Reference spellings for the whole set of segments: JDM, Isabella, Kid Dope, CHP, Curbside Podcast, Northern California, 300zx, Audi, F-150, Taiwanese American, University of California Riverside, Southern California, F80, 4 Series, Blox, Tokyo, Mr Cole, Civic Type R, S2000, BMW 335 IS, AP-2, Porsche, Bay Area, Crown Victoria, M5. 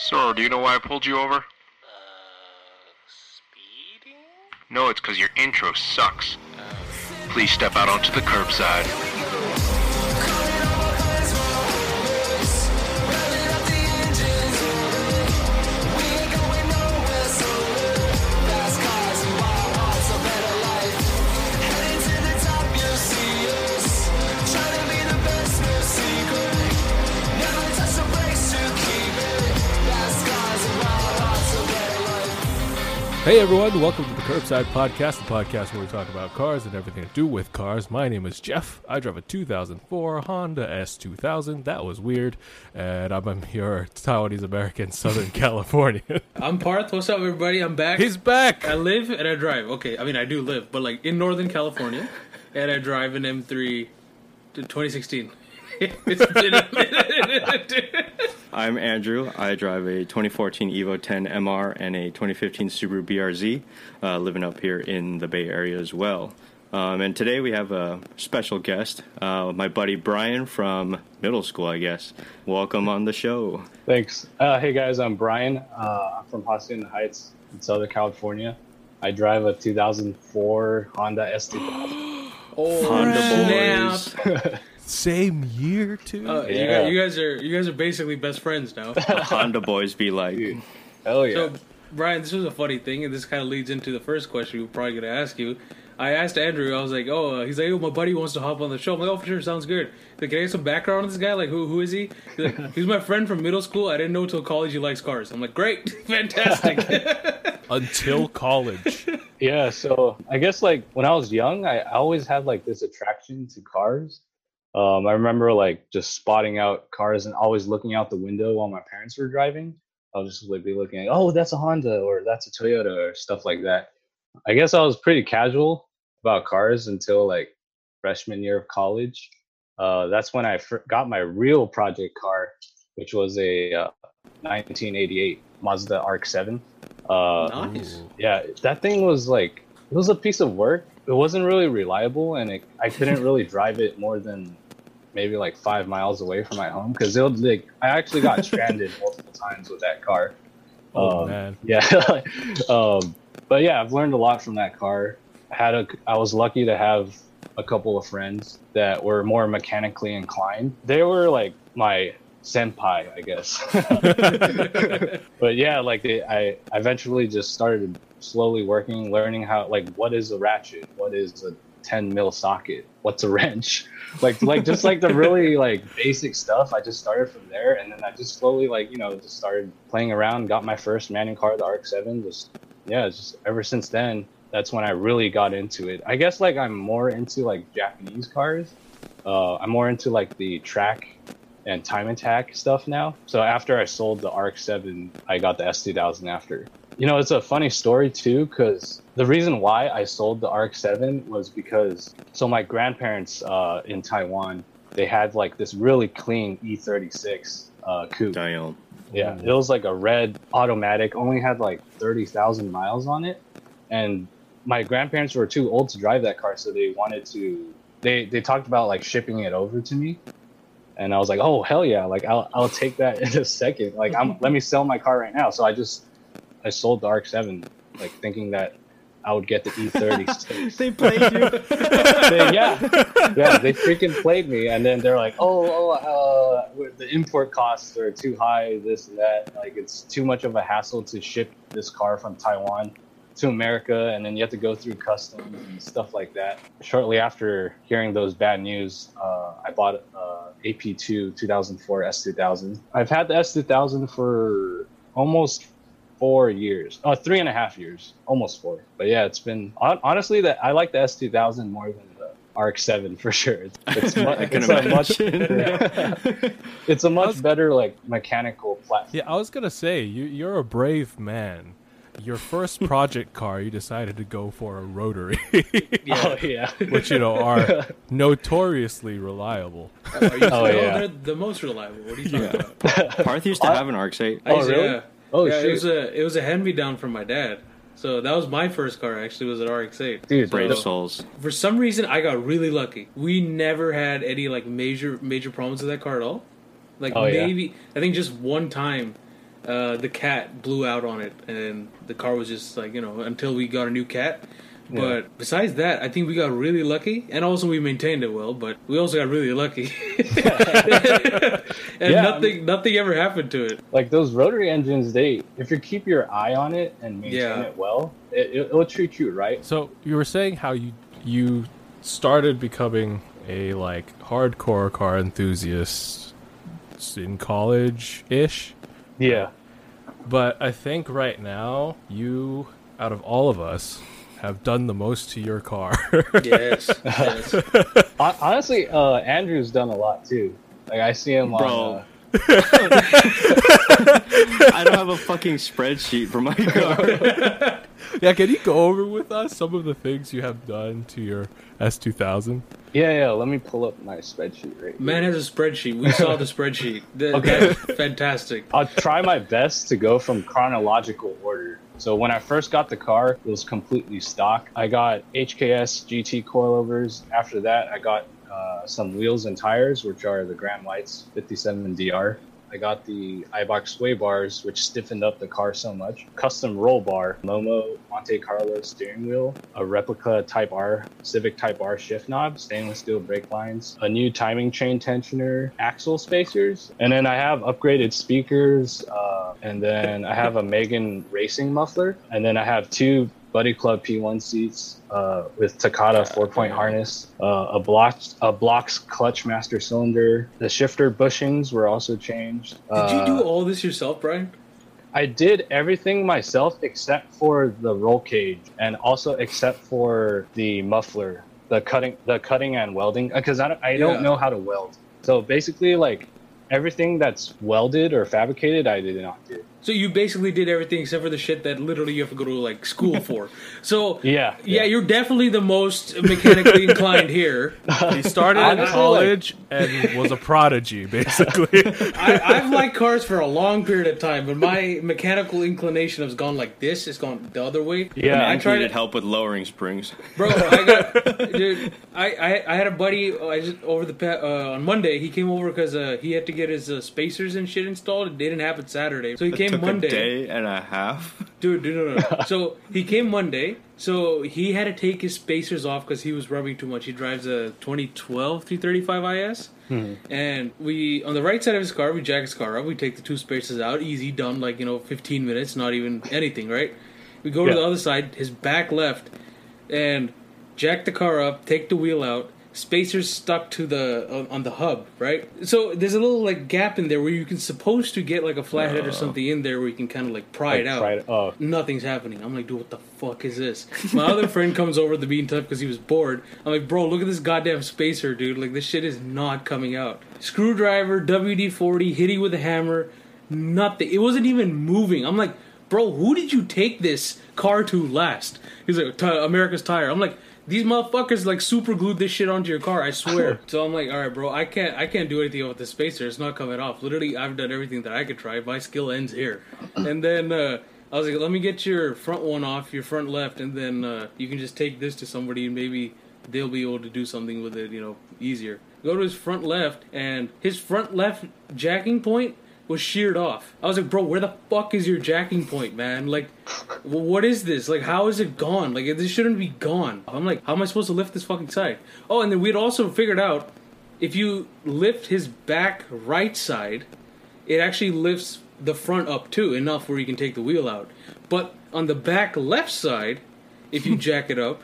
Sir, do you know why I pulled you over? Speeding? No, it's because your intro sucks. Please step out onto the curbside. Hey everyone, welcome to the Curbside Podcast, the podcast where we talk about cars and everything to do with cars. My name is Jeff. I drive a 2004 Honda S2000. That was weird. And I'm your Taiwanese American, Southern California. I'm Parth. What's up, everybody? I'm back. He's back. I live and I drive. Okay, I mean, I do live, but like in Northern California. And I drive an M3 to 2016. It's been a minute, dude. I'm Andrew. I drive a 2014 Evo 10 MR and a 2015 Subaru BRZ, living up here in the Bay Area as well. And today we have a special guest, my buddy Brian from middle school, I guess. Welcome on the show. Thanks. Hey guys, I'm Brian. I'm from Hacienda Heights in Southern California. I drive a 2004 Honda S2000. Honda boys. Same year too. Yeah. You guys are basically best friends now. Honda boys be like, dude, hell yeah. So, Brian, this was a funny thing, and this kind of leads into the first question we were probably gonna ask you. I asked Andrew. I was like, he's like, my buddy wants to hop on the show. I'm like, oh, for sure, sounds good. He's like, can I get some background on this guy? Like, who is he? He's like, he's my friend from middle school. I didn't know till college he likes cars. I'm like, great, fantastic. Until college. Yeah. So I guess like when I was young, I always had like this attraction to cars. I remember like just spotting out cars and always looking out the window while my parents were driving. I'll just like be looking at, that's a Honda or that's a Toyota or stuff like that. I guess I was pretty casual about cars until like freshman year of college. That's when I got my real project car, which was a 1988 Mazda RX-7. Nice. Yeah, that thing was like, it was a piece of work. It wasn't really reliable, and I couldn't really drive it more than maybe like 5 miles away from my home because I actually got stranded multiple times with that car. Man. Yeah. But yeah, I've learned a lot from that car. I was lucky to have a couple of friends that were more mechanically inclined. They were like my senpai, I guess. But yeah, like I eventually just started slowly working, learning how, like, what is a ratchet, what is a 10 mil socket, what's a wrench, like just like the really like basic stuff. I just started from there, and then I just slowly, like, you know, just started playing around, got my first manual car, the RX-7. Just ever since then, that's when I really got into it. I guess like I'm more into like Japanese cars. I'm more into like the track and time attack stuff now. So after I sold the RX-7, I got the S2000 after. You know, it's a funny story too, because the reason why I sold the RX-7 was because, so my grandparents in Taiwan, they had like this really clean E36 coupe. Damn. Yeah, it was like a red automatic, only had like 30,000 miles on it. And my grandparents were too old to drive that car, so they wanted to, they talked about like shipping it over to me. And I was like, oh, hell yeah, like I'll take that in a second. Like, let me sell my car right now. So I sold the RX-7, like, thinking that I would get the E36. They played you. They freaking played me. And then they're like, the import costs are too high, this and that. Like, it's too much of a hassle to ship this car from Taiwan to America, and then you have to go through customs and stuff like that. Shortly after hearing those bad news, I bought AP-2 2004 S2000. I've had the S2000 for almost 4 years, 3.5 years, almost 4. But yeah, it's been honestly that I like the S2000 more than the RX-7 for sure. It's a much better like mechanical platform. Yeah, I was gonna say you're a brave man. Your first project car, you decided to go for a rotary. Which, you know, are notoriously reliable. They're the most reliable. What are you talking about? Parth used to have an RX-8. Oh, really? Yeah. Oh, yeah, shoot. It was a hand-me-down from my dad. So that was my first car, actually, was an RX-8. Dude, brave souls. For some reason, I got really lucky. We never had any, like, major problems with that car at all. Like, I think just one time the cat blew out on it, and the car was just like, you know, until we got a new cat. Yeah. But besides that, I think we got really lucky, and also we maintained it well. But we also got really lucky, and nothing ever happened to it. Like those rotary engines, if you keep your eye on it and maintain it well, it'll treat you right. So you were saying how you started becoming a like hardcore car enthusiast in college-ish. Yeah, but I think right now you, out of all of us, have done the most to your car. yes. Honestly, Andrew's done a lot too. Like I see him on. I don't have a fucking spreadsheet for my car. Yeah, can you go over with us some of the things you have done to your S2000? Yeah, let me pull up my spreadsheet right here. Man has a spreadsheet. We saw the spreadsheet. Okay. Fantastic. I'll try my best to go from chronological order. So when I first got the car, it was completely stock. I got HKS GT coilovers. After that, I got some wheels and tires, which are the Gram Lights 57 DR. I got the Eibach sway bars, which stiffened up the car so much. Custom roll bar, Momo Monte Carlo steering wheel, a replica Type R, Civic Type R shift knob, stainless steel brake lines, a new timing chain tensioner, axle spacers, and then I have upgraded speakers, and then I have a Megan racing muffler, and then I have two Buddy Club P1 seats with Takata 4-point harness, a Blox clutch master cylinder. The shifter bushings were also changed. Did you do all this yourself, Brian? I did everything myself except for the roll cage and also except for the muffler, the cutting and welding, because I don't know how to weld. So basically, like, everything that's welded or fabricated, I did not do. So you basically did everything except for the shit that literally you have to go to, like, school for. So, yeah, you're definitely the most mechanically inclined here. He started in college and was a prodigy, basically. I've liked cars for a long period of time, but my mechanical inclination has gone like this. It's gone the other way. Yeah, I tried to help with lowering springs. Bro, I had a buddy on Monday. He came over because he had to get his spacers and shit installed. It didn't happen Saturday. So he came Monday. A day and a half? Dude, no. So he came Monday. So he had to take his spacers off because he was rubbing too much. He drives a 2012 335 IS. Mm-hmm. And we, on the right side of his car, we jack his car up. We take the two spacers out. Easy, done, 15 minutes, not even anything, right? We go to the other side, his back left, and jack the car up, take the wheel out. Spacers stuck to on the hub, right? So there's a little gap in there where you can supposed to get a flathead or something in there where you can kind of pry it out. Nothing's happening. I'm like, dude, what the fuck is this? My other friend comes over to be in touch because he was bored. I'm like, bro, look at this goddamn spacer, dude. This shit is not coming out. Screwdriver, WD-40, hitting with a hammer, nothing. It wasn't even moving. I'm like, bro, who did you take this car to last? He's like, America's Tire. I'm like, these motherfuckers super glued this shit onto your car, I swear. So I'm like, all right, bro, I can't do anything with the spacer. It's not coming off. Literally, I've done everything that I could try. My skill ends here. And then I was like, let me get your front one off, your front left, and then you can just take this to somebody and maybe they'll be able to do something with it, easier. Go to his front left, and his front left jacking point was sheared off. I was like, bro, where the fuck is your jacking point, man? What is this? How is it gone? This shouldn't be gone. I'm like, how am I supposed to lift this fucking side? Oh, and then we'd also figured out, if you lift his back right side, it actually lifts the front up too, enough where you can take the wheel out. But on the back left side, if you jack it up,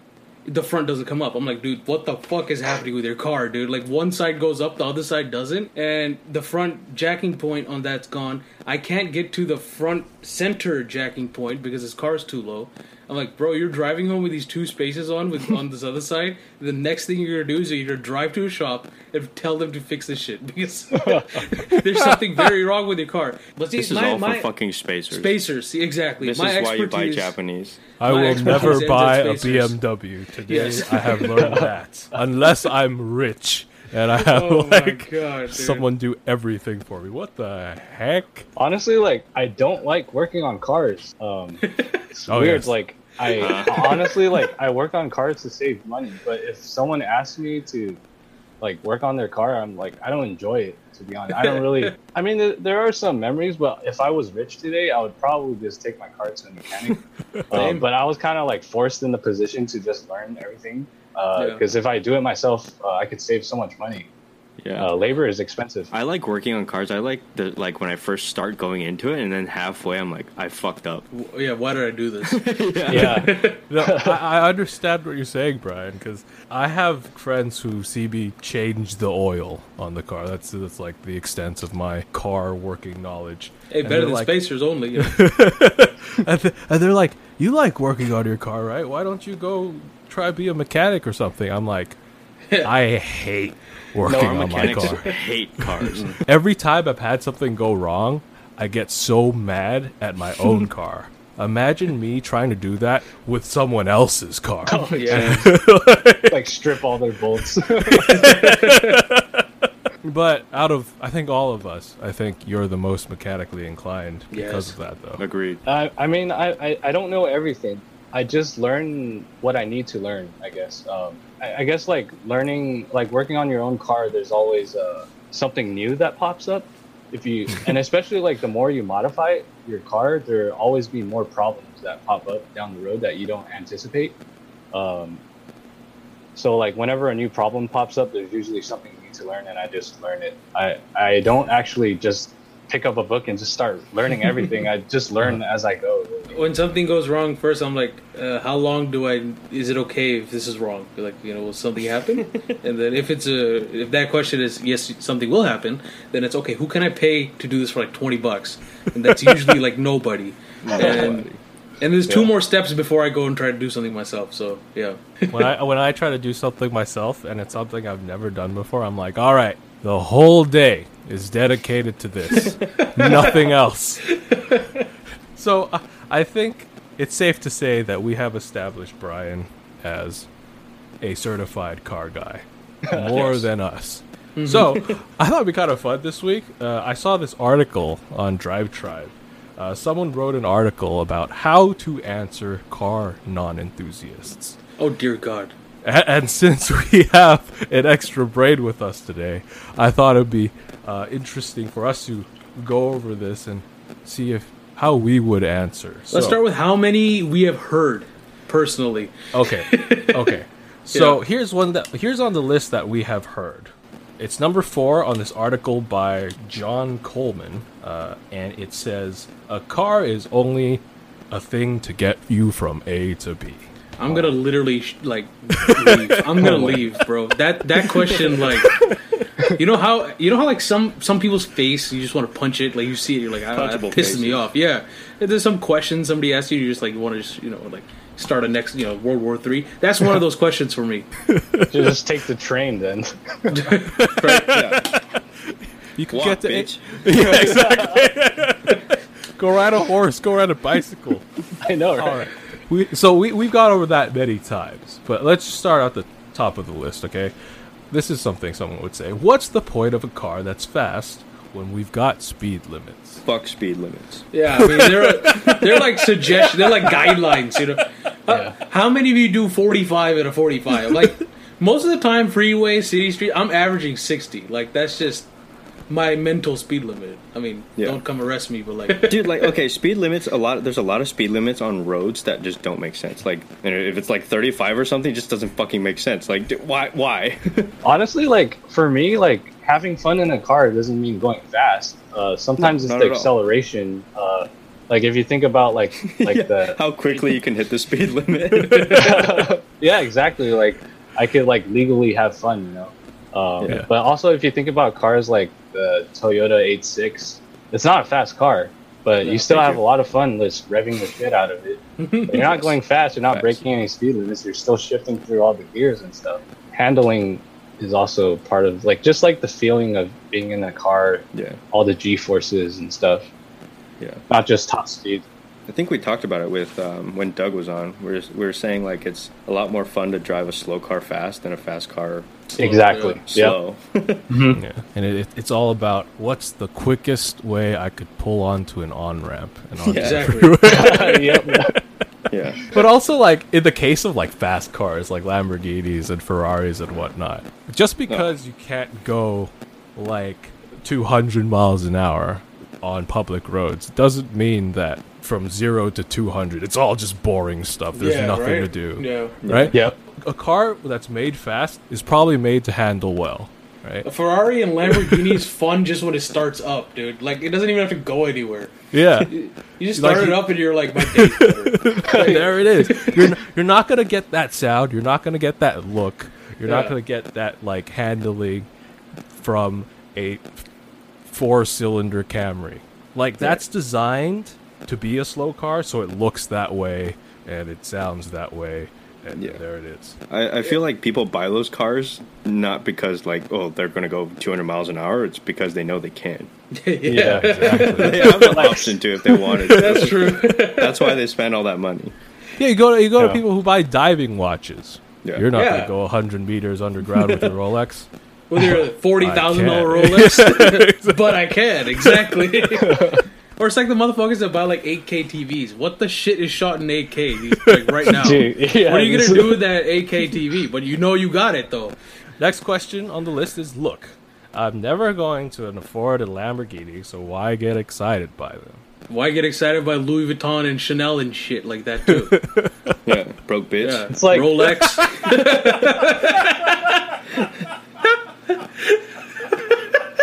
the front doesn't come up. I'm like, dude, what the fuck is happening with your car, dude? One side goes up, the other side doesn't. And the front jacking point on that's gone. I can't get to the front center jacking point because his car's too low. I'm like, bro, you're driving home with these two spaces on this other side. The next thing you're going to do is you're going to drive to a shop and tell them to fix this shit. Because there's something very wrong with your car. But see, this is all for fucking spacers. Spacers, see, exactly. This is why you buy Japanese. I will never buy a BMW today. Yes. I have learned that. Unless I'm rich. And I have, someone do everything for me. What the heck? Honestly, I don't like working on cars. It's weird. Yes. I honestly, I work on cars to save money. But if someone asks me to like work on their car, I'm like, I don't enjoy it, to be honest. I don't really, I mean, there are some memories, but if I was rich today, I would probably just take my car to a mechanic. But I was kind of like forced in the position to just learn everything. Because if I do it myself, I could save so much money. Yeah, labor is expensive. I like working on cars. I like the when I first start going into it, and then halfway I'm like, I fucked up. Yeah, why did I do this? No, I understand what you're saying, Brian, because I have friends who see me change the oil on the car. That's like the extent of my car working knowledge. Hey, and better than like, spacers only. Yeah. And they're like, you like working on your car, right? Why don't you go try be a mechanic or something? I'm like, I hate working on my car. Hate cars. Every time I've had something go wrong, I get so mad at my own car. Imagine me trying to do that with someone else's car. Oh yeah, like strip all their bolts. But out of, I think, all of us, I think you're the most mechanically inclined because of that, though. Agreed. I mean, I don't know everything. I just learn what I need to learn, I guess. I guess like learning, like working on your own car, there's always something new that pops up. If you, and especially like the more you modify your car, there will always be more problems that pop up down the road that you don't anticipate. So like whenever a new problem pops up, there's usually something you need to learn, and I just learn it. I don't actually just pick up a book and just start learning everything. I just learn as I go. When something goes wrong, first I'm like, how long do I? Is it okay if this is wrong? Like, you know, will something happen? And then if it's if that question is yes, something will happen, then it's okay. Who can I pay to do this for like $20? And that's usually like nobody. And there's two more steps before I go and try to do something myself. So yeah. When I try to do something myself and it's something I've never done before, I'm like, all right, the whole day is dedicated to this. Nothing else. So I think it's safe to say that we have established Brian as a certified car guy. More than us. Mm-hmm. So I thought it'd be kind of fun this week. I saw this article on Drive Tribe. Someone wrote an article about how to answer car non-enthusiasts. Oh, dear God. And since we have an extra brain with us today, I thought it would be interesting for us to go over this and see how we would answer. Let's start with how many we have heard personally. Okay. So here's on the list that we have heard. It's number 4 on this article by John Coleman, and it says, a car is only a thing to get you from A to B. I'm gonna literally leave. I'm gonna leave, bro. That question, like, you know how like some people's face, you just want to punch it. Like you see it, you're like, that pisses me off. Yeah, if there's some question somebody asks you, you just like want to just start a next World War III. That's one of those questions for me. Just take the train then. Right, yeah. You can get to bitch. Yeah, exactly. Go ride a horse. Go ride a bicycle. I know, right? All right. We've gone over that many times, but let's just start at the top of the list, okay? This is something someone would say. What's the point of a car that's fast when we've got speed limits? Fuck speed limits. Yeah, I mean, they're like suggestions. They're like guidelines, you know? Yeah. How many of you do 45 at a 45? Like, most of the time, freeway, city, street, I'm averaging 60. Like, that's just my mental speed limit. I mean, don't come arrest me, but like, dude, like, okay, speed limits. There's a lot of speed limits on roads that just don't make sense. Like, if it's like 35 or something, it just doesn't fucking make sense. Like, why? Honestly, like for me, like having fun in a car doesn't mean going fast. Sometimes it's the acceleration. Like if you think about like the how quickly you can hit the speed limit. Yeah, exactly. Like I could like legally have fun, you know. But also if you think about cars like the Toyota 86, it's not a fast car, but you still have a lot of fun just revving the shit out of it. You're not going fast, you're not breaking any speed limits, you're still shifting through all the gears and stuff. Handling is also part of like just like the feeling of being in a car, all the G-forces and stuff. Yeah. Not just top speed. I think we talked about it with when Doug was on. We were saying like it's a lot more fun to drive a slow car fast than a fast car slow. Exactly. Slow. Mm-hmm. Yeah. And it's all about what's the quickest way I could pull onto an on ramp. Exactly. Yep. Yeah. But also, like, in the case of, like, fast cars, like Lamborghinis and Ferraris and whatnot, just because you can't go, like, 200 miles an hour on public roads doesn't mean that from 0 to 200, it's all just boring stuff. There's nothing to do. Right? Yep. A car that's made fast is probably made to handle well. Right? A Ferrari and Lamborghini is fun just when it starts up, dude. Like, it doesn't even have to go anywhere. Yeah. You just start it up and you're like, my day's over. There it is. You're not going to get that sound. You're not going to get that look. You're not going to get that, like, handling from a four-cylinder Camry. Like, that's designed to be a slow car, so it looks that way and it sounds that way. And there it is. I feel like people buy those cars not because, like, oh, they're going to go 200 miles an hour. It's because they know they can. Yeah, exactly. They have an option to if they wanted to. That's true. That's why they spend all that money. Yeah, you go to people who buy diving watches. Yeah. You're not going to go 100 meters underground with your Rolex. With your $40,000 Rolex. But I can, exactly. Or it's like the motherfuckers that buy, like, 8K TVs. What the shit is shot in 8K, like, right now? Dude, what are you going to do with that 8K TV? But you know you got it, though. Next question on the list is, look, I'm never going to afford a Lamborghini, so why get excited by them? Why get excited by Louis Vuitton and Chanel and shit like that, too? Yeah, broke bitch. Yeah. It's like Rolex.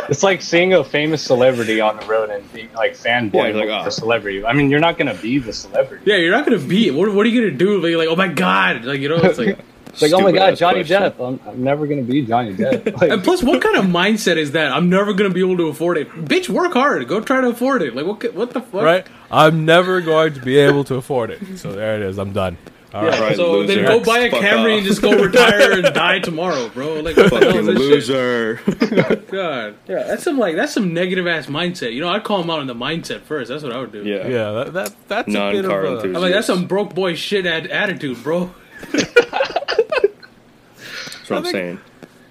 It's like seeing a famous celebrity on the road and being like fanboy for celebrity. I mean, you're not gonna be the celebrity. Yeah, you're not gonna be. What are you gonna do? Like, oh my god! Like, you know, it's like, it's like, oh my god, Johnny Depp. I'm never gonna be Johnny Depp. Like, and plus, what kind of mindset is that? I'm never gonna be able to afford it. Bitch, work hard. Go try to afford it. Like, what the fuck? Right? I'm never going to be able to afford it. So there it is. I'm done. All right, so loser. Then go buy a Camry and just go retire and die tomorrow, bro. Like, what the hell is this loser shit? God, yeah, that's some negative ass mindset. You know, I'd call him out on the mindset first. That's what I would do. Yeah, that's non-car a bit of enthusiast. I'm like, that's some broke boy shit attitude, bro. That's what I'm saying.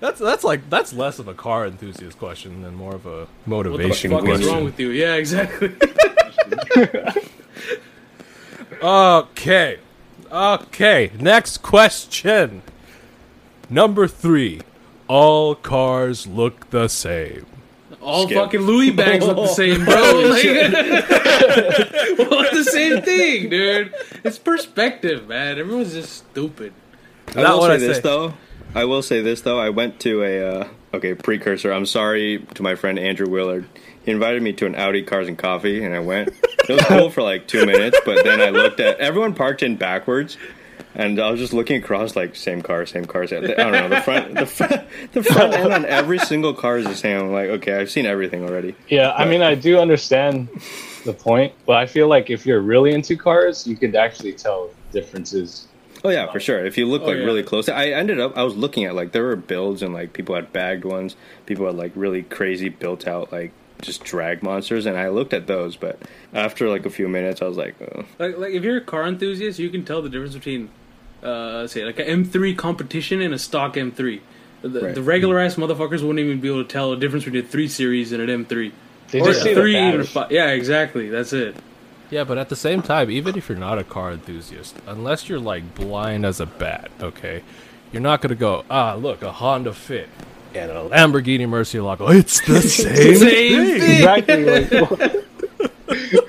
That's less of a car enthusiast question than more of a motivation question. What the fuck is wrong with you? Yeah, exactly. Okay, next question. Number 3. All cars look the same. All fucking Louis bags look the same, bro. Like, well, it's the same thing, dude. It's perspective, man. Everyone's just stupid. I will say this, though. I went to a... precursor. I'm sorry to my friend Andrew Willard. He invited me to an Audi Cars and Coffee, and I went. It was cool for like 2 minutes, but then I looked at everyone parked in backwards, and I was just looking across like same car. I don't know, the front end on every single car is the same. I'm like, okay, I've seen everything already. Yeah, I mean, I do understand the point, but I feel like if you're really into cars, you could actually tell differences. Oh yeah, for sure. If you look really close, I was looking at like there were builds and like people had bagged ones, people had like really crazy built out like just drag monsters, and I looked at those. But after like a few minutes, I was like, oh. Like if you're a car enthusiast, you can tell the difference between say like an M3 competition and a stock M3. The regular ass motherfuckers wouldn't even be able to tell the difference between a 3 Series and an M3. They just see three or 5. Yeah, exactly. That's it. Yeah, but at the same time, even if you're not a car enthusiast, unless you're, like, blind as a bat, okay, you're not going to go, look, a Honda Fit and a Lamborghini Murcielago. It's the same thing. Exactly.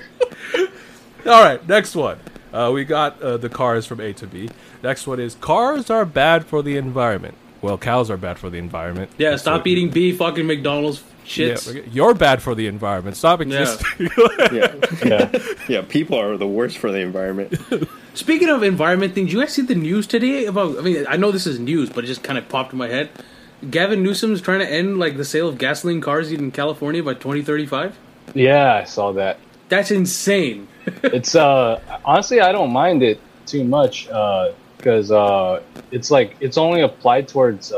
All right, next one. We got the cars from A to B. Next one is, cars are bad for the environment. Well, cows are bad for the environment. Yeah, stop eating beef, fucking McDonald's. Shits. Yeah, you're bad for the environment. Stop existing. Yeah. People are the worst for the environment. Speaking of environment things, you guys see the news today about? I mean, I know this is news, but it just kind of popped in my head. Gavin Newsom is trying to end like the sale of gasoline cars in California by 2035. Yeah, I saw that. That's insane. It's honestly, I don't mind it too much because it's like it's only applied towards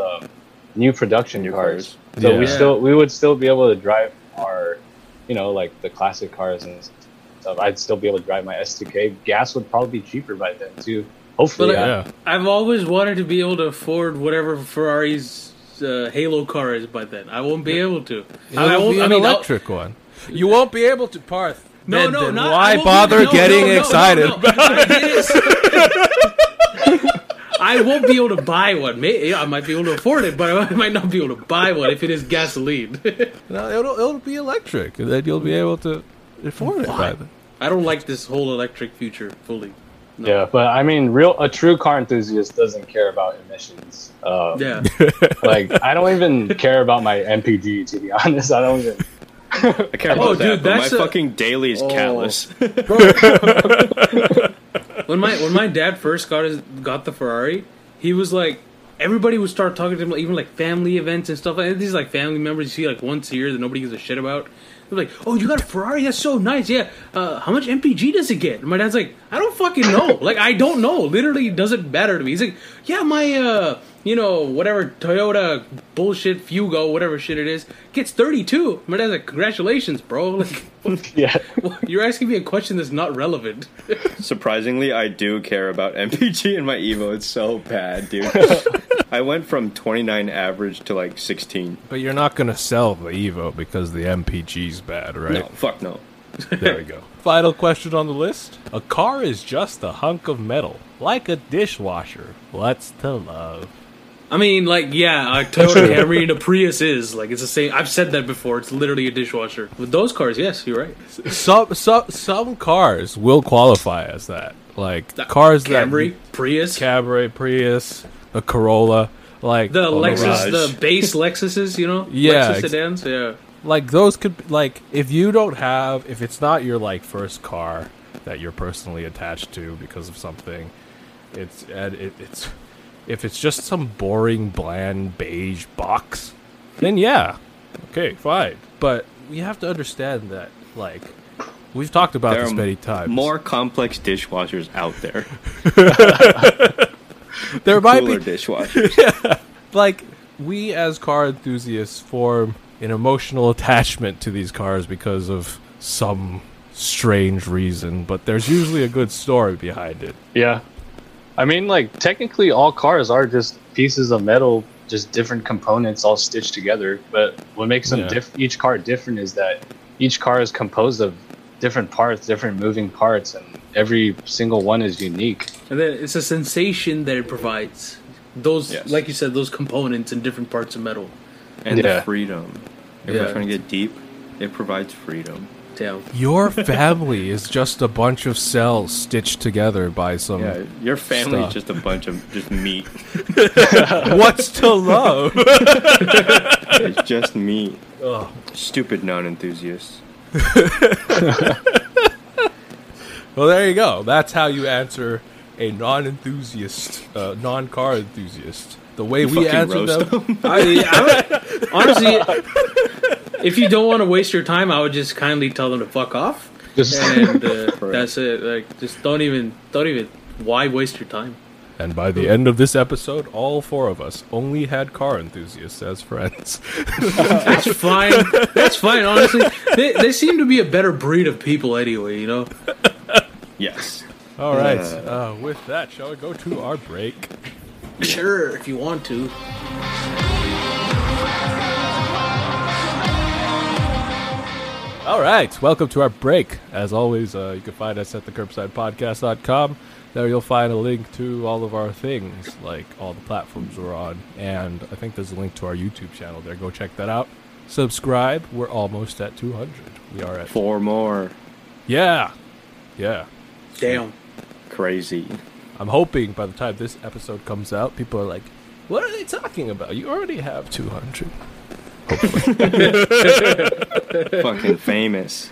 new production cars. So we would still be able to drive our, you know, like the classic cars and stuff. I'd still be able to drive my S2K. Gas would probably be cheaper by then too. Hopefully, I've always wanted to be able to afford whatever Ferrari's Halo car is by then. I won't be able to. I won't be an electric one. You won't be able to, Parth. Why bother getting excited? I won't be able to buy one. Maybe, I might be able to afford it, but I might not be able to buy one if it is gasoline. No, it'll be electric, and then you'll be able to afford it. I don't like this whole electric future fully. No. Yeah, but I mean, a true car enthusiast doesn't care about emissions. Yeah, like I don't even care about my MPG. To be honest, I don't even. I care about that. Dude, that's my fucking daily is callous. When my dad first got the Ferrari, he was like, everybody would start talking to him, like, even like family events and stuff. Like, these like family members you see like once a year that nobody gives a shit about. They're like, oh, you got a Ferrari? That's so nice. Yeah. How much MPG does it get? And my dad's like, I don't fucking know. Like, I don't know. Literally, it doesn't matter to me. He's like, yeah, my, whatever Toyota bullshit Fugo, whatever shit it is, gets 32. My dad's like, congratulations, bro. Like, yeah. You're asking me a question that's not relevant. Surprisingly, I do care about MPG in my Evo. It's so bad, dude. I went from 29 average to like 16. But you're not going to sell the Evo because the MPG's bad, right? No, fuck no. There we go. Final question on the list. A car is just a hunk of metal, like a dishwasher. What's to love? I mean, like, yeah, a Toyota Camry and a Prius is. Like, it's the same. I've said that before. It's literally a dishwasher. With those cars, yes, you're right. Some cars will qualify as that. Like, Camry, Prius. A Corolla, like the Lexus, the base Lexuses, you know, yeah, Lexus sedans, yeah. Like those could, like, if it's not your like first car that you're personally attached to because of something, if it's just some boring, bland beige box, then yeah, okay, fine. But we have to understand that, like. We've talked about this many times. More complex dishwashers out there. There might be dishwashers. Yeah. Like, we as car enthusiasts form an emotional attachment to these cars because of some strange reason, but there's usually a good story behind it. Yeah. I mean, like, technically all cars are just pieces of metal, just different components all stitched together, but what makes them each car different is that each car is composed of different parts, different moving parts, and every single one is unique. And then it's a sensation that it provides. Those, like you said, those components and different parts of metal. And the freedom. If we're trying to get deep, it provides freedom. Your family is just a bunch of cells stitched together by some your family is just a bunch of just meat. What's to love? It's just meat. Ugh. Stupid non-enthusiasts. Well, there you go. That's how you answer a non-car enthusiast. The way we answer them. I honestly, if you don't want to waste your time, I would just kindly tell them to fuck off. That's it. Like, just don't even. Why waste your time? And by the end of this episode, all four of us only had car enthusiasts as friends. That's fine. That's fine, honestly. They seem to be a better breed of people anyway, you know? Yes. All right. With that, shall we go to our break? Sure, if you want to. All right. Welcome to our break. As always, you can find us at thecurbsidepodcast.com. There you'll find a link to all of our things, like all the platforms we're on. And I think there's a link to our YouTube channel there. Go check that out. Subscribe. We're almost at 200. We are at 4 more. Yeah. Yeah. Damn. Crazy. I'm hoping by the time this episode comes out, people are like, what are they talking about? You already have 200. Hopefully. Fucking famous.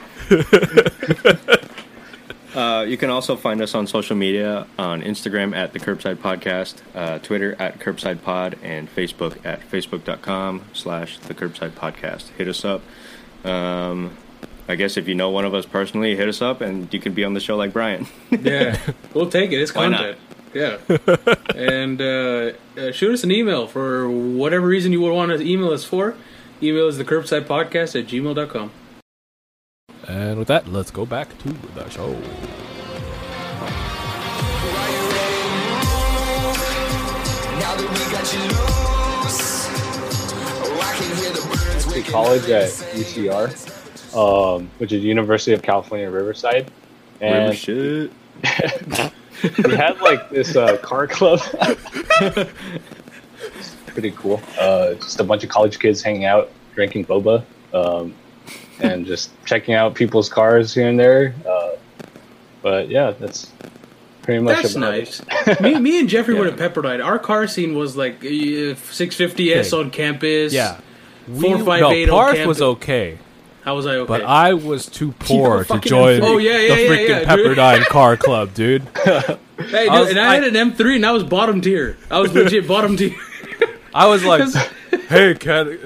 You can also find us on social media, on Instagram at The Curbside Podcast, Twitter at Curbside Pod, and Facebook at facebook.com/The Curbside Podcast. Hit us up. I guess if you know one of us personally, hit us up, and you can be on the show like Brian. Yeah, we'll take it. It's content. Yeah. And shoot us an email for whatever reason you would want to email us for. Email is thecurbsidepodcast@gmail.com. And with that, let's go back to the show. College at UCR. which is University of California Riverside. And we had like this car club. It's pretty cool. Just a bunch of college kids hanging out, drinking boba, and just checking out people's cars here and there. But yeah, that's pretty much. That's nice. Me and Jeffrey went to Pepperdine. Our car scene was like 650S on campus. Yeah, 458 on campus. Park was okay. How was I okay? But I was too poor to join the freaking Pepperdine car club, dude. Hey, dude, I had an M3 and I was bottom tier. I was legit bottom tier. I was like, hey, can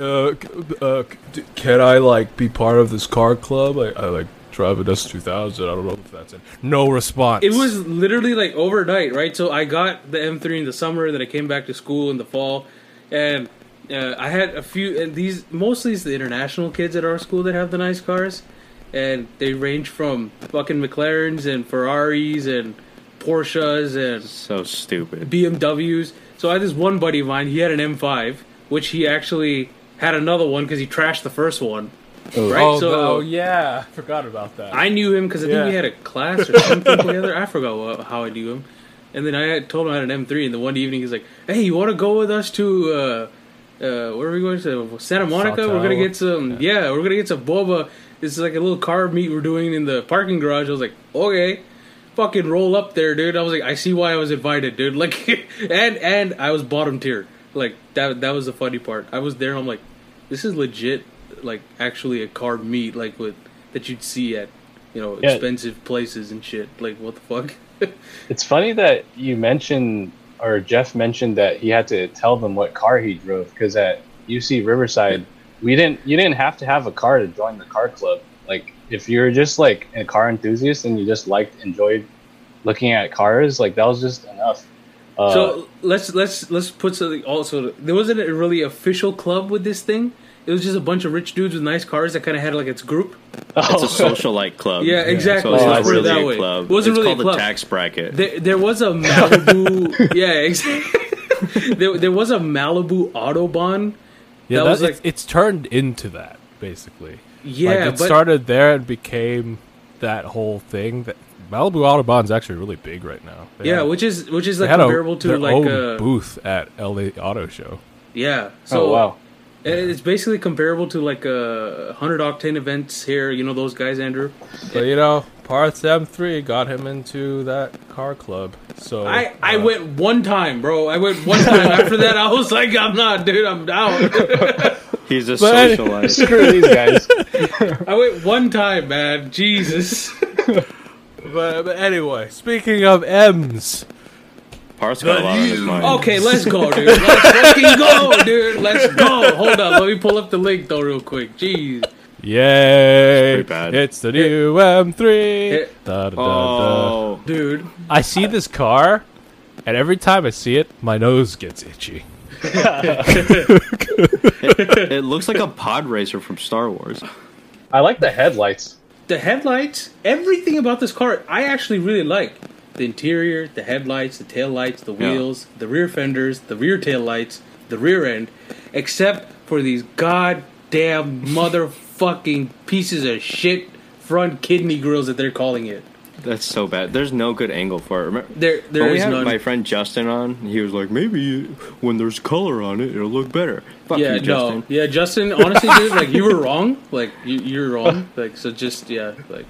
I like be part of this car club? I like drive a Datsun 2000. I don't know if that's it. No response. It was literally like overnight, right? So I got the M3 in the summer, then I came back to school in the fall, and I had a few, and these mostly it's the international kids at our school that have the nice cars, and they range from fucking McLarens and Ferraris and Porsches and so stupid BMWs. So I had this one buddy of mine. He had an M5, which he actually had another one because he trashed the first one. Right? Oh yeah, I forgot about that. I knew him because I think we had a class or something together. I forgot how I knew him, and then I told him I had an M3, and the one evening he's like, "Hey, you want to go with us to?" Where are we going to? Santa Monica? We're gonna get some. Yeah, we're gonna get some boba. This is like a little carb meet we're doing in the parking garage. I was like, okay, fucking roll up there, dude. I was like, I see why I was invited, dude. Like, and I was bottom tier. Like that was the funny part. I was there, and I'm like, this is legit. Like actually a carb meet, like with that you'd see at expensive places and shit. Like what the fuck? It's funny that you mentioned. Or Jeff mentioned that he had to tell them what car he drove because at UC Riverside, you didn't have to have a car to join the car club. Like if you're just like a car enthusiast and you just enjoyed looking at cars, like that was just enough. So let's put something. Also, there wasn't a really official club with this thing. It was just a bunch of rich dudes with nice cars that kind of had like its group. It's a socialite club. Yeah, exactly. So it's not really a club. It wasn't really a club. It's called the tax bracket. There was a Malibu. Yeah, exactly. There was a Malibu Autobahn. Yeah, that was like it's turned into that basically. Yeah, it started there and became that whole thing. That Malibu Autobahn is actually really big right now. Which is like comparable to like a booth at LA Auto Show. Yeah. So, oh wow. Yeah. It's basically comparable to like 100 octane events here. You know those guys, Andrew. But Parth M3 got him into that car club. So I went one time, bro. After that, I was like, I'm not, dude. I'm down. He's a socialite. Screw these guys. I went one time, man. Jesus. But anyway, speaking of M's. Parth's got a lot on his mind. Okay, let's go, dude. Let's fucking go, dude. Let's go. Hold up. Let me pull up the link, though, real quick. Jeez. Yay. It's the new M3. Da, da, da, da. Dude. I see this car, and every time I see it, my nose gets itchy. It looks like a pod racer from Star Wars. I like the headlights. The headlights? Everything about this car I actually really like. The interior, the headlights, the taillights, the wheels, the rear fenders, the rear taillights, the rear end, except for these goddamn motherfucking pieces of shit front kidney grills that they're calling it. That's so bad. There's no good angle for it. Remember, there is none. My friend Justin on, he was like, maybe when there's color on it, it'll look better. Fuck you, Justin. Yeah, Justin, honestly, dude, like, you were wrong. Like, you're wrong. Like, so just, yeah, like...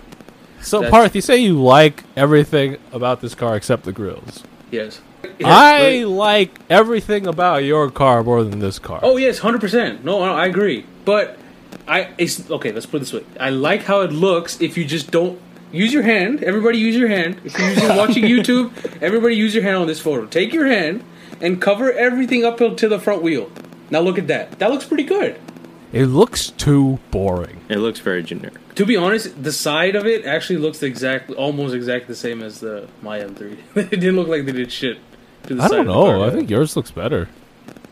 So, Parth, you say you like everything about this car except the grills. Yes. I like everything about your car more than this car. Oh, yes, 100%. No, I agree. But, okay, let's put it this way. I like how it looks if you just don't use your hand. Everybody use your hand. If you're just watching YouTube, everybody use your hand on this photo. Take your hand and cover everything up to the front wheel. Now look at that. That looks pretty good. It looks too boring. It looks very generic. To be honest, the side of it actually looks almost exactly the same as my M3. It didn't look like they did shit to the side. I don't know. I think yours looks better.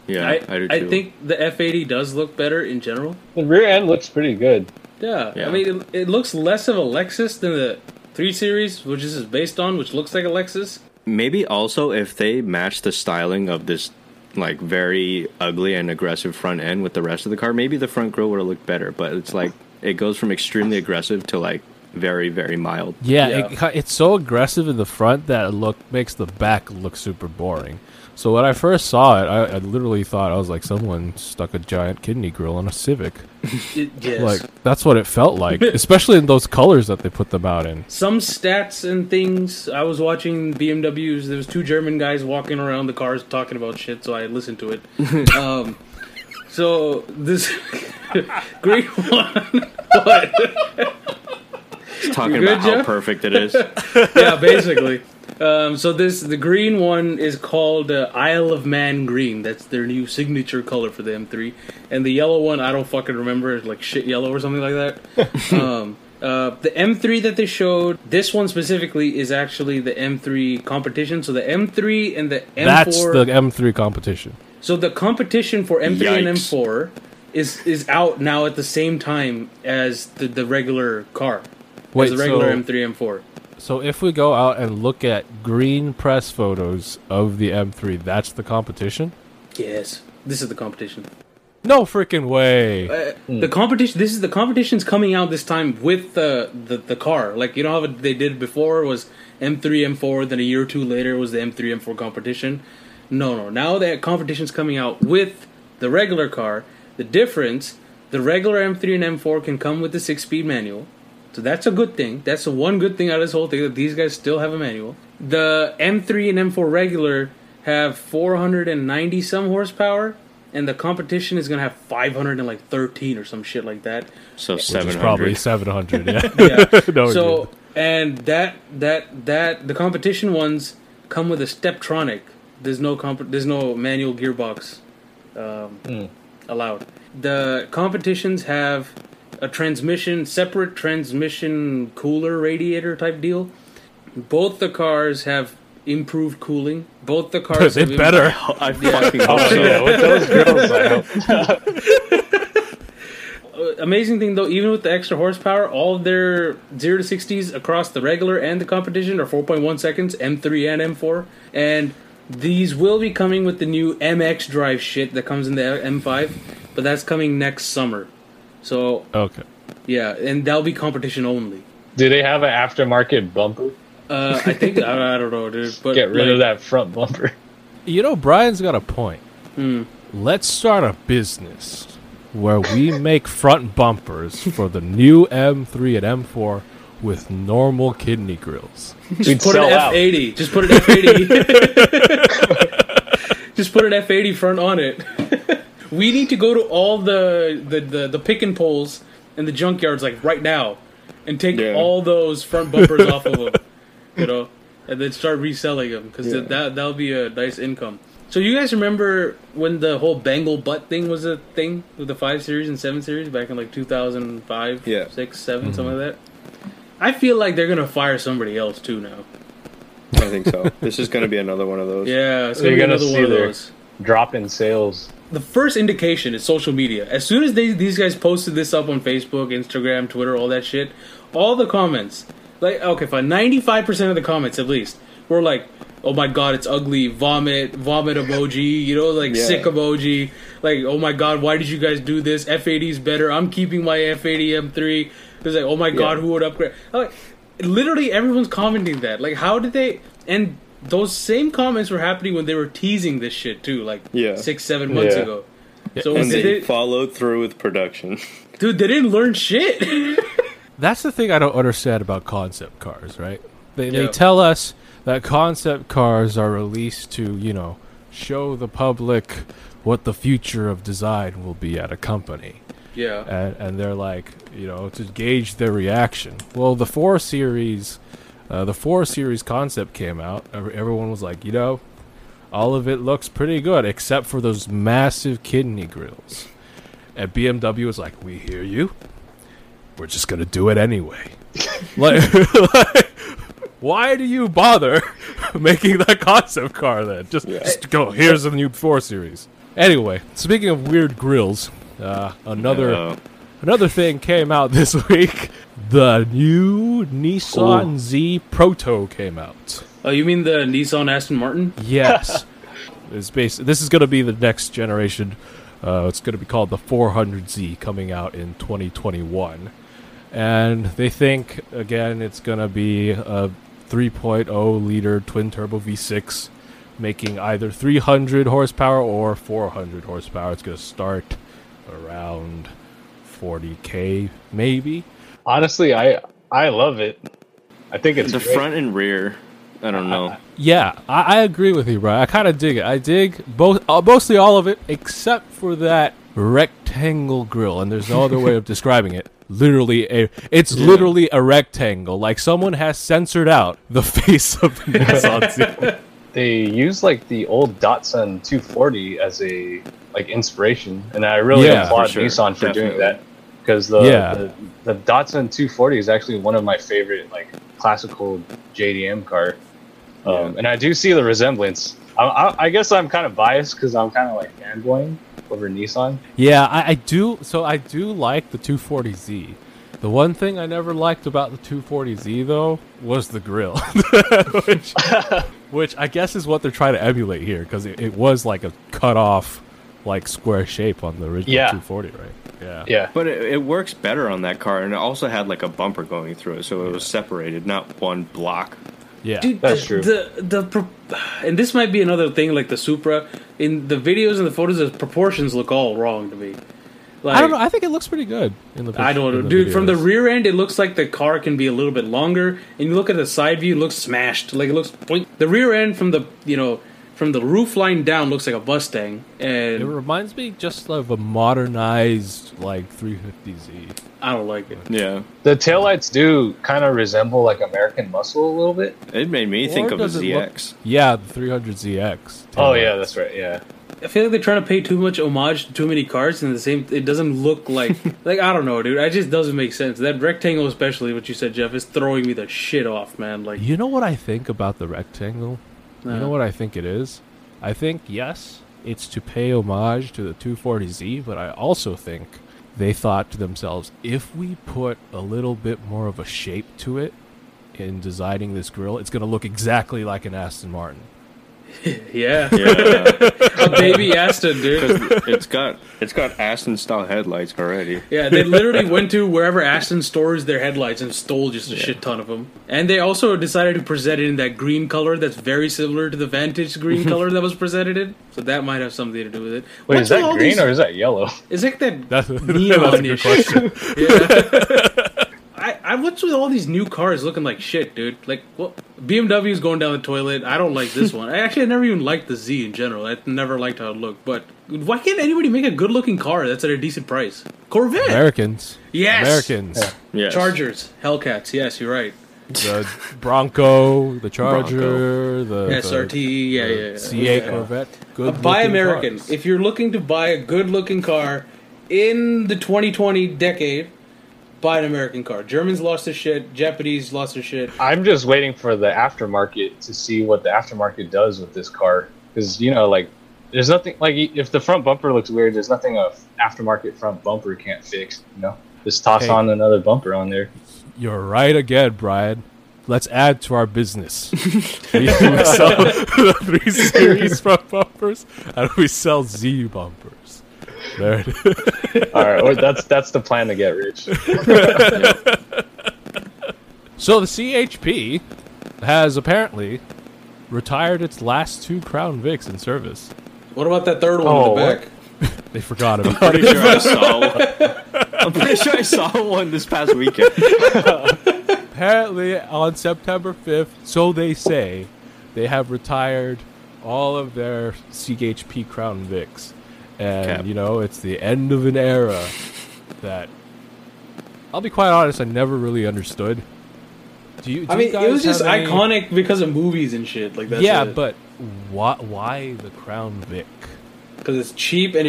Yeah, I do too. I think the F80 does look better in general. The rear end looks pretty good. Yeah. I mean, it looks less of a Lexus than the 3 Series, which this is based on, which looks like a Lexus. Maybe also if they match the styling of this like very ugly and aggressive front end with the rest of the car, maybe the front grille would have looked better, but it's like... it goes from extremely aggressive to like very, very mild. Yeah. It's so aggressive in the front that it makes the back look super boring. So when I first saw it, I literally thought, I was like, someone stuck a giant kidney grill on a Civic. Yes. Like, that's what it felt like, especially in those colors that they put them out in. Some stats and things, I was watching BMWs, there was two German guys walking around the cars talking about shit, so I listened to it. So, this... great one. What? He's talking about how perfect it is. Yeah, basically. So the green one is called Isle of Man Green. That's their new signature color for the M3. And the yellow one, I don't fucking remember. It's like shit yellow or something like that. The M3 that they showed, this one specifically is actually the M3 competition. So the M3 and the M4. That's the M3 competition. So the competition for M3 and M4 is out now at the same time as the regular car. Wait, as the regular M3, M4. So if we go out and look at green press photos of the M3, that's the competition? Yes. This is the competition. No freaking way. The competition, this is the competition's coming out this time with the car. Like, you know how they did before was M3, M4, then a year or two later was the M3, M4 competition. No. Now that competition's coming out with the regular car. The difference, the regular M3 and M4 can come with the 6-speed manual. So that's a good thing. That's the one good thing out of this whole thing, that these guys still have a manual. The M3 and M4 regular have 490-some horsepower, and the competition is going to have 513 or some shit like that. So 700. Which is probably 700, yeah. Yeah. No, so, and the competition ones come with a Steptronic. There's no manual gearbox allowed. The competitions have... a separate transmission cooler radiator type deal. Both the cars have improved cooling. Both the cars have better. I fucking hope so. With those girls, I hope. Amazing thing though, even with the extra horsepower, all of their 0 to 60s across the regular and the competition are 4.1 seconds, M3 and M4. And these will be coming with the new MX drive shit that comes in the M5, but that's coming next summer. So, okay. Yeah, and that'll be competition only. Do they have an aftermarket bumper? I think, I don't know, dude. But get rid of that front bumper. You know, Brian's got a point. Let's start a business where we make front bumpers for the new M3 and M4 with normal kidney grills. Just put an F80. Just put an F80 front on it. We need to go to all the pick and poles and the junkyards like right now, and take all those front bumpers off of them, you know, and then start reselling them because that'll be a nice income. So you guys remember when the whole bangle butt thing was a thing with the 5 Series and 7 Series back in like 2005, 6, 7, something like that? I feel like they're gonna fire somebody else too now. I think so. This is gonna be another one of those. Yeah, it's gonna be another one of those. Drop in sales. The first indication is social media. As soon as these guys posted this up on Facebook, Instagram, Twitter, all that shit, all the comments, like, okay, fine, 95% of the comments at least were like, "Oh my god, it's ugly," vomit emoji, you know, like sick emoji, like, "Oh my god, why did you guys do this? F80's better. I'm keeping my F80 M3." It's like, "Oh my god, who would upgrade?" Like, literally everyone's commenting that. Like, how did they? And those same comments were happening when they were teasing this shit too, like 6-7 months ago. So and they followed through with production. Dude, they didn't learn shit. That's the thing I don't understand about concept cars, right? They tell us that concept cars are released to, you know, show the public what the future of design will be at a company. Yeah. And they're like, you know, to gauge their reaction. Well, the 4 Series... the 4 Series concept came out. Everyone was like, you know, all of it looks pretty good, except for those massive kidney grills. And BMW was like, "We hear you. We're just going to do it anyway." like, why do you bother making that concept car then? Just go, here's the new 4 Series. Anyway, speaking of weird grills, another thing came out this week. The new Nissan Z Proto came out. Oh, you mean the Nissan Aston Martin? Yes. This is going to be the next generation. It's going to be called the 400Z, coming out in 2021. And they think, again, it's going to be a 3.0-liter twin-turbo V6, making either 300 horsepower or 400 horsepower. It's going to start around 40K, maybe. Honestly, I love it. I think it's the great. Front and rear. I don't know. I agree with you, Brian. I kind of dig it. I dig mostly all of it, except for that rectangle grille, and there's no other way of describing it. Literally a rectangle. Like someone has censored out the face of the Nissan. They use like the old Datsun 240 as a like inspiration, and I really applaud Nissan for doing that, because the Datsun 240 is actually one of my favorite like classical JDM car. And I do see the resemblance. I guess I'm kind of biased because I'm kind of like fanboying over Nissan. Yeah, I do. So I do like the 240Z. The one thing I never liked about the 240Z, though, was the grill, which I guess is what they're trying to emulate here, because it was like a cut-off like square shape on the original 240, right? Yeah. But it works better on that car, and it also had like a bumper going through it, so it was separated, not one block. Yeah, dude, that's true. And this might be another thing, like the Supra. In the videos and the photos, the proportions look all wrong to me. Like, I don't know. I think it looks pretty good in the picture. I don't know. Dude, videos. From the rear end, it looks like the car can be a little bit longer. And you look at the side view, it looks smashed. Like, it looks... The rear end from the, from the roof line down looks like a Mustang. And it reminds me just of a modernized, like, 350Z. I don't like it. Yeah. The taillights do kind of resemble, like, American Muscle a little bit. It made me think of a ZX. The 300ZX. Taillights. Oh, yeah, that's right, yeah. I feel like they're trying to pay too much homage to too many cars, and it doesn't look like... like, I don't know, dude. It just doesn't make sense. That rectangle, especially, what you said, Jeff, is throwing me the shit off, man. Like, you know what I think about the rectangle? You know what I think it is? I think, yes, it's to pay homage to the 240Z, but I also think... they thought to themselves, if we put a little bit more of a shape to it in designing this grill, it's going to look exactly like an Aston Martin. A baby Aston, dude. It's got Aston-style headlights already. Yeah, they literally went to wherever Aston stores their headlights and stole just a shit ton of them. And they also decided to present it in that green color that's very similar to the Vantage green color that was presented in. So that might have something to do with it. Wait, is that green or is that yellow? It's like that neon-ish. What's with all these new cars looking like shit, dude? Like, well, BMW's going down the toilet. I don't like this one. I never even liked the Z in general. I never liked how it looked. But why can't anybody make a good-looking car that's at a decent price? Corvette. Americans. Yeah. Yes. Chargers. Hellcats. Yes, you're right. The Bronco, the Charger, the SRT, C8 Corvette. Good. Buy American. Cars. If you're looking to buy a good-looking car in the 2020 decade, buy an American car. Germans lost their shit. Japanese lost their shit. I'm just waiting for the aftermarket to see what the aftermarket does with this car. Because, like, there's nothing... Like, if the front bumper looks weird, there's nothing an aftermarket front bumper can't fix, Just toss on another bumper on there. You're right again, Brian. Let's add to our business. We sell the 3 Series front bumpers, and we sell Z bumpers. There it is. All right, that's the plan to get rich. So the CHP has apparently retired its last two Crown Vics in service. What about that third one in the back? They forgot about it. I'm pretty sure I saw one this past weekend. Apparently on September 5th, so they say, they have retired all of their CHP Crown Vics. And, it's the end of an era that, I'll be quite honest, I never really understood. It was just iconic because of movies and shit. Like, that's but why the Crown Vic? Because it's cheap and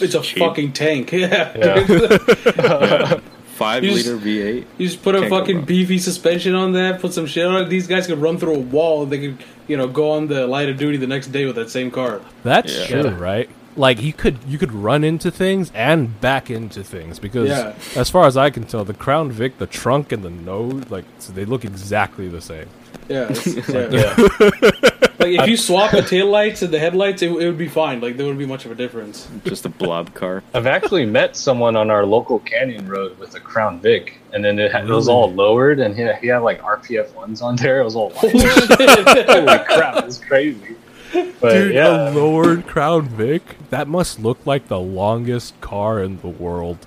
it's a fucking tank. Yeah. 5-liter V8. You just put a fucking beefy suspension on that, put some shit on it. These guys could run through a wall. They could, go on the line of duty the next day with that same car. That's true, right? Like, you could run into things and back into things, because as far as I can tell, the Crown Vic, the trunk and the nose, like, so they look exactly the same. Yeah. Like, if you swap the taillights and the headlights, it would be fine. Like, there wouldn't be much of a difference. Just a blob car. I've actually met someone on our local canyon road with a Crown Vic, and then it was all lowered, and he had, like, RPF1s on there. It was all white. Holy crap, it was crazy. But, dude, yeah. A lowered Crown Vic? That must look like the longest car in the world.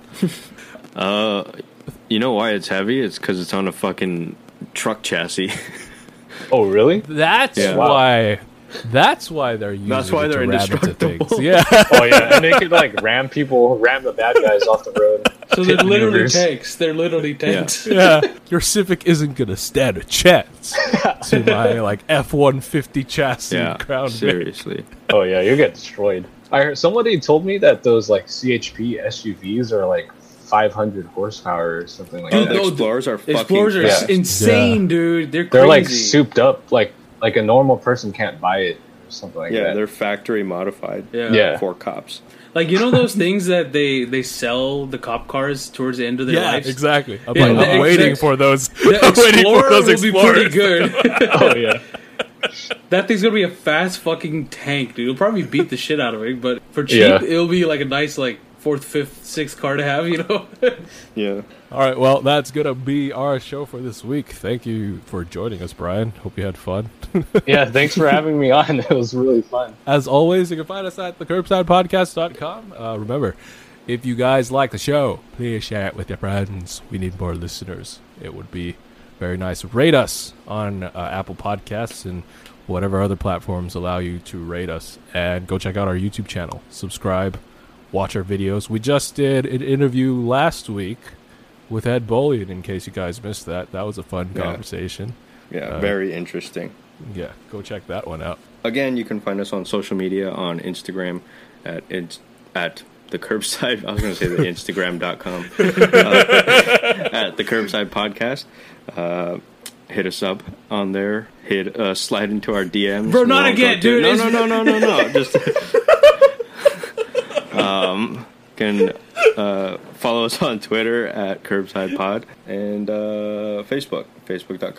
You know why it's heavy? It's because it's on a fucking truck chassis. Oh, really? That's why. That's why they're using. That's why they're indestructible. Things. Yeah. Oh yeah, and they could like ram the bad guys off the road. So they're literally tanks. They're literally tanks. Yeah. Yeah. Your Civic isn't gonna stand a chance to my like F-150 chassis Crown. Seriously. Oh yeah, you get destroyed. I heard somebody told me that those like CHP SUVs are like 500 horsepower or something like that. Explorers are insane, dude. They're crazy. They're like souped up, like a normal person can't buy it or something like that. Yeah, they're factory modified. Yeah. For cops. Like, you know those things that they sell the cop cars towards the end of their lives? Exactly. I'm waiting for those. The Explorer will be pretty good. Oh yeah. That thing's gonna be a fast fucking tank, dude. You'll probably beat the shit out of it, but for cheap, it'll be like a nice like 4th, 5th, 6th car to have, you know? Yeah. All right, well, that's going to be our show for this week. Thank you for joining us, Brian. Hope you had fun. Yeah, thanks for having me on. It was really fun. As always, you can find us at thecurbsidepodcast.com. Remember, if you guys like the show, please share it with your friends. We need more listeners. It would be very nice. Rate us on Apple Podcasts and whatever other platforms allow you to rate us. And go check out our YouTube channel. Subscribe. Watch our videos. We just did an interview last week with Ed Bollian, in case you guys missed that. That was a fun conversation. Yeah, very interesting. Yeah, go check that one out. Again, you can find us on social media on Instagram at the Curbside. I was going to say the Instagram.com. At the Curbside Podcast. Hit us up on there. Slide into our DMs. Bro, not again, dude. No. Just... can follow us on Twitter at CurbsidePod and Facebook.com/ThePerkside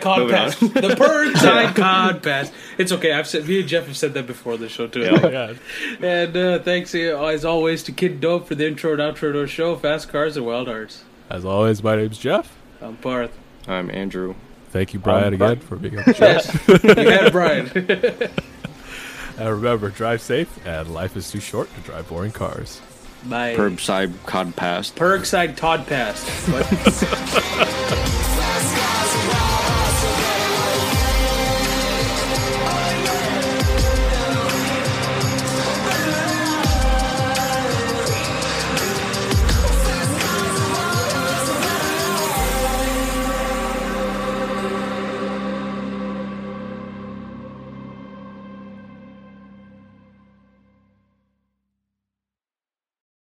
Podcast. The Perkside Podcast. It's okay. Me and Jeff have said that before the show too. Yeah. Oh God. And thanks as always to Kid Dope for the intro and outro to our show, Fast Cars and Wild Hearts. As always, my name's Jeff. I'm Parth. I'm Andrew. Thank you, Brian, again for being on the show. Yes. You had Brian. And remember, drive safe, and life is too short to drive boring cars. Bye. Curbside Cod Pass. Perkside Todd Pass.